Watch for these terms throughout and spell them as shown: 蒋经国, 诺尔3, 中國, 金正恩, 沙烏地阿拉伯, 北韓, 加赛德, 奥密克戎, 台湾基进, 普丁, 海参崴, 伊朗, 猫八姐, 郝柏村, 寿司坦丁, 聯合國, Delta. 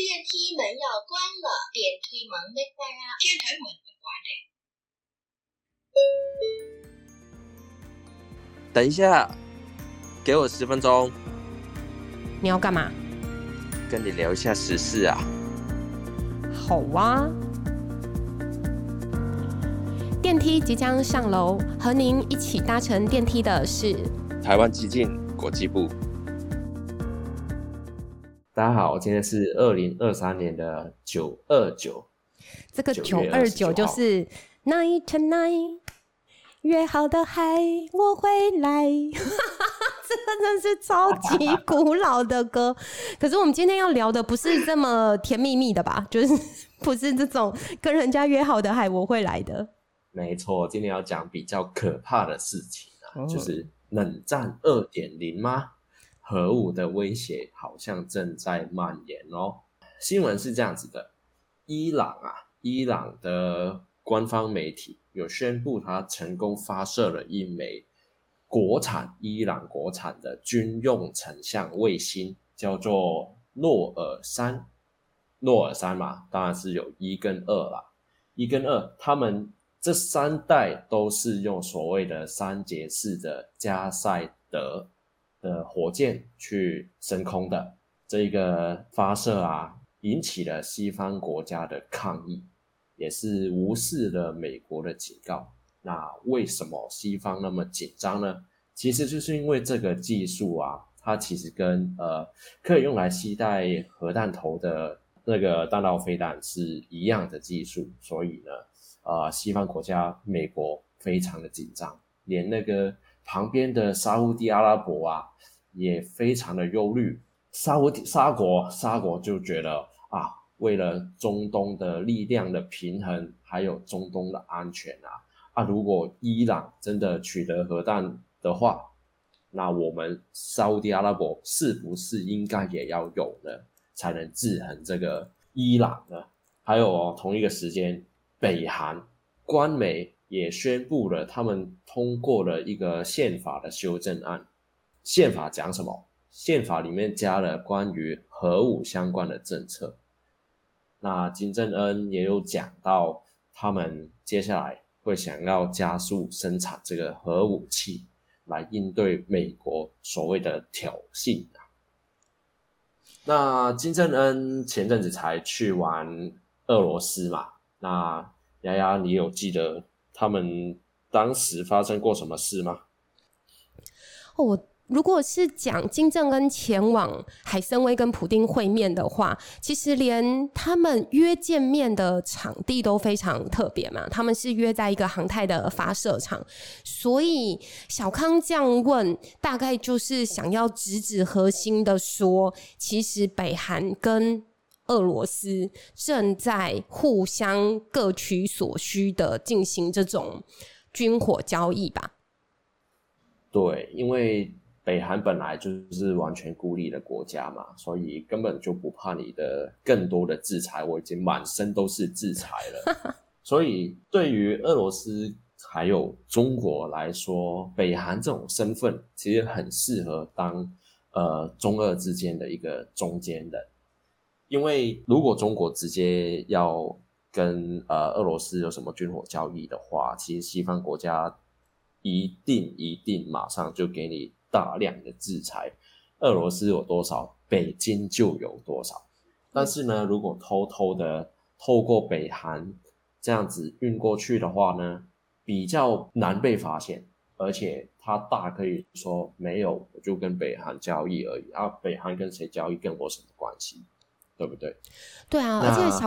电梯门要关了，电梯门没关啊，电梯门没关嘞。等一下，给我10分钟。你要干嘛？跟你聊一下时事啊。好啊。电梯即将上楼，和您一起搭乘电梯的是台湾基进国际部。大家好，今天是2023年的929，这个929就是 night night， 约好的海我会来，真的是超级古老的歌。可是我们今天要聊的不是这么甜蜜蜜的吧？就是不是这种跟人家约好的海我会来的？没错，今天要讲比较可怕的事情啊，就是冷战 2.0 吗？核武的威胁好像正在蔓延哦。新闻是这样子的，伊朗的官方媒体有宣布它成功发射了一枚伊朗国产的军用成像卫星，叫做诺尔3。诺尔3嘛，当然是有1跟2啦。1跟2，他们这3代都是用所谓的3节式的加赛德的火箭去升空的。这一个发射啊，引起了西方国家的抗议，也是无视了美国的警告。那为什么西方那么紧张呢？其实就是因为这个技术啊，它其实跟可以用来携带核弹头的那个弹道飞弹是一样的技术，所以呢，西方国家美国非常的紧张，连那个旁边的沙烏地阿拉伯啊，也非常的忧虑。沙国就觉得啊，为了中东的力量的平衡，还有中东的安全啊，如果伊朗真的取得核弹的话，那我们沙烏地阿拉伯是不是应该也要有呢？才能制衡这个伊朗呢？还有同一个时间，北韩官媒也宣布了，他们通过了一个宪法的修正案。宪法讲什么？宪法里面加了关于核武相关的政策。那金正恩也有讲到，他们接下来会想要加速生产这个核武器，来应对美国所谓的挑衅。那金正恩前阵子才去玩俄罗斯嘛，那雅雅，你有记得他们当时发生过什么事吗？我如果是讲金正恩前往海参崴跟普丁会面的话，其实连他们约见面的场地都非常特别嘛，他们是约在一个航太的发射场，所以小康这样问，大概就是想要直指核心的说，其实北韩跟俄罗斯正在互相各取所需的进行这种军火交易吧？对，因为北韩本来就是完全孤立的国家嘛，所以根本就不怕你的更多的制裁，我已经满身都是制裁了。所以对于俄罗斯还有中国来说，北韩这种身份其实很适合当中俄之间的一个中间人。因为如果中国直接要跟俄罗斯有什么军火交易的话，其实西方国家一定马上就给你大量的制裁，俄罗斯有多少，北京就有多少。但是呢，如果偷偷的透过北韩这样子运过去的话呢，比较难被发现，而且他大可以说没有，我就跟北韩交易而已啊，北韩跟谁交易跟我什么关系？对不对？对啊，而且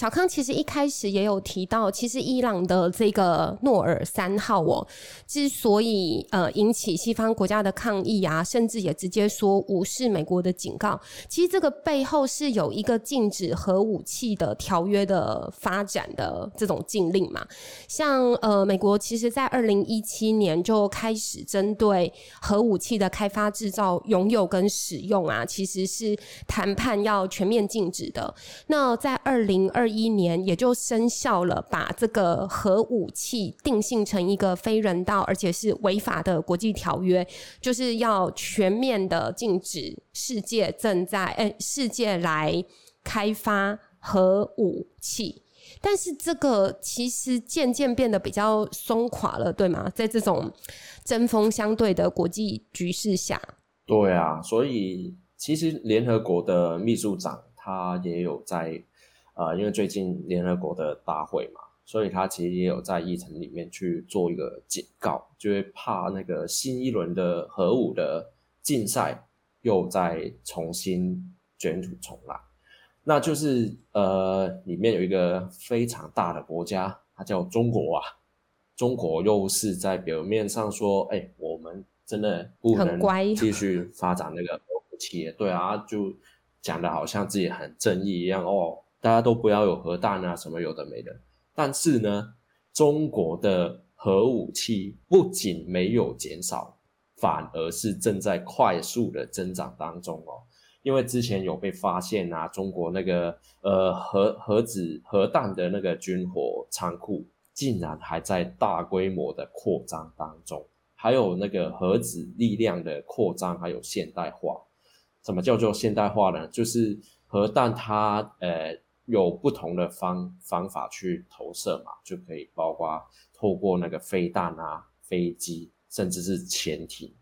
小康其实一开始也有提到，其实伊朗的这个诺尔3号之所以引起西方国家的抗议啊，甚至也直接说无视美国的警告，其实这个背后是有一个禁止核武器的条约的发展的这种禁令嘛。像美国其实在2017年就开始针对核武器的开发、制造、拥有跟使用啊，其实是谈判要全面禁止的。那在2021年也就生效了，把这个核武器定性成一个非人道而且是违法的国际条约，就是要全面的禁止世界来开发核武器。但是这个其实渐渐变得比较松垮了，对吗？在这种针锋相对的国际局势下。对啊，所以其实联合国的秘书长他也有在因为最近联合国的大会嘛，所以他其实也有在议程里面去做一个警告，就会怕那个新一轮的核武的竞赛又再重新卷土重来。那就是里面有一个非常大的国家，它叫中国啊。中国又是在表面上说，哎，我们真的不能继续发展那个核武器，对啊，就讲的好像自己很正义一样哦，大家都不要有核弹啊，什么有的没的。但是呢，中国的核武器不仅没有减少，反而是正在快速的增长当中哦。因为之前有被发现啊，中国那个核弹的那个军火仓库竟然还在大规模的扩张当中，还有那个核子力量的扩张还有现代化。什么叫做现代化呢？就是核弹它有不同的方法去投射嘛，就可以包括透过那个飞弹啊、飞机甚至是潜艇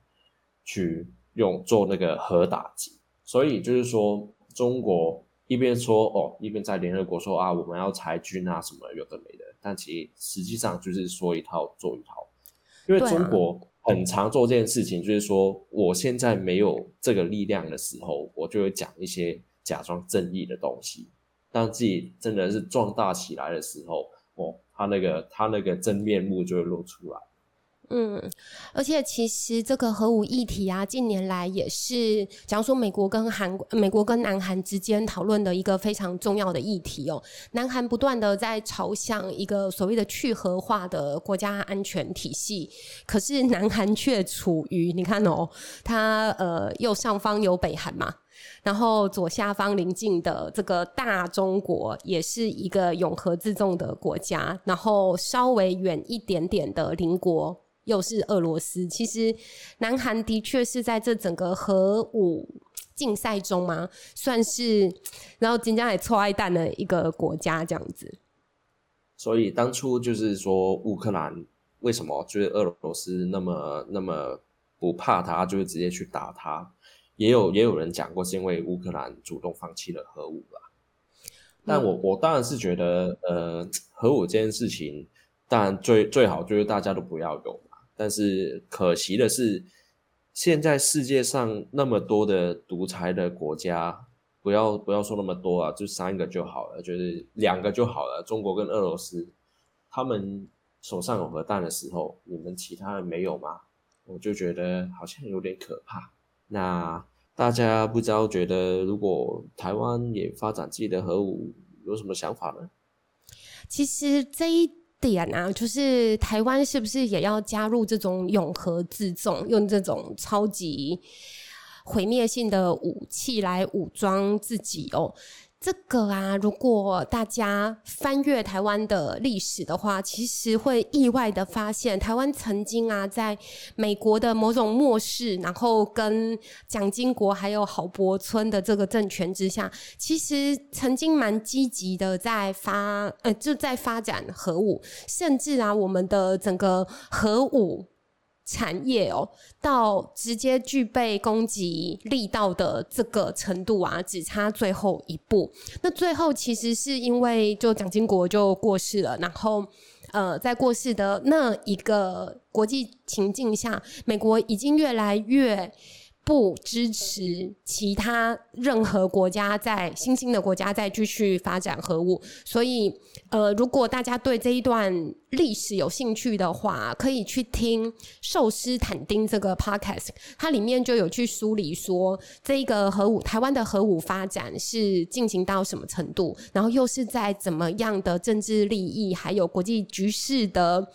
去用做那个核打击。所以就是说，中国一边说哦，一边在联合国说啊，我们要裁军啊，什么有的没的，但其实实际上就是说一套做一套。因为中国很常做这件事情，就是说我现在没有这个力量的时候，我就会讲一些假装正义的东西。当自己真的是壮大起来的时候，哦，他那个真面目就会露出来。嗯，而且其实这个核武议题啊，近年来也是，假如说美国跟南韩之间讨论的一个非常重要的议题哦。南韩不断的在朝向一个所谓的去核化的国家安全体系，可是南韩却处于，你看哦，它右上方有北韩嘛。然后左下方邻近的这个大中国也是一个拥核自重的国家，然后稍微远一点点的邻国又是俄罗斯。其实南韩的确是在这整个核武竞赛中嘛，算是然后真的也错爱蛋的一个国家这样子。所以当初就是说乌克兰为什么就是俄罗斯那么不怕他，就是直接去打他，也有人讲过是因为乌克兰主动放弃了核武啦。但我当然是觉得核武这件事情当然最好就是大家都不要有嘛。但是可惜的是，现在世界上那么多的独裁的国家，不要说那么多啊，就三个就好了，就是2个就好了，中国跟俄罗斯。他们手上有核弹的时候，你们其他人没有吗？我就觉得好像有点可怕。那大家不知道觉得如果台湾也发展自己的核武有什么想法呢？其实这一点啊，就是台湾是不是也要加入这种拥核自重，用这种超级毁灭性的武器来武装自己哦？这个啊，如果大家翻阅台湾的历史的话，其实会意外的发现，台湾曾经啊，在美国的某种漠视，然后跟蒋经国还有郝柏村的这个政权之下，其实曾经蛮积极的在发展核武，甚至啊，我们的整个核武产业哦，到直接具备攻击力道的这个程度啊，只差最后一步。那最后其实是因为就蒋经国就过世了，然后在过世的那一个国际情境下，美国已经越来越不支持其他任何国家在新兴的国家再继续发展核武，所以如果大家对这一段历史有兴趣的话，可以去听寿司坦丁这个 podcast， 它里面就有去梳理说这一个核武，台湾的核武发展是进行到什么程度，然后又是在怎么样的政治利益还有国际局势的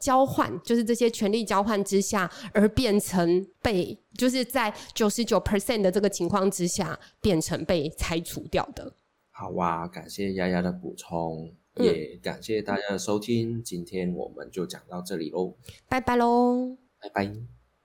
交换，就是这些权力交换之下，而变成被，就是在 99% 的这个情况之下，变成被拆除掉的。好啊，感谢丫丫的补充，也感谢大家的收听，今天我们就讲到这里咯，拜拜咯，拜拜。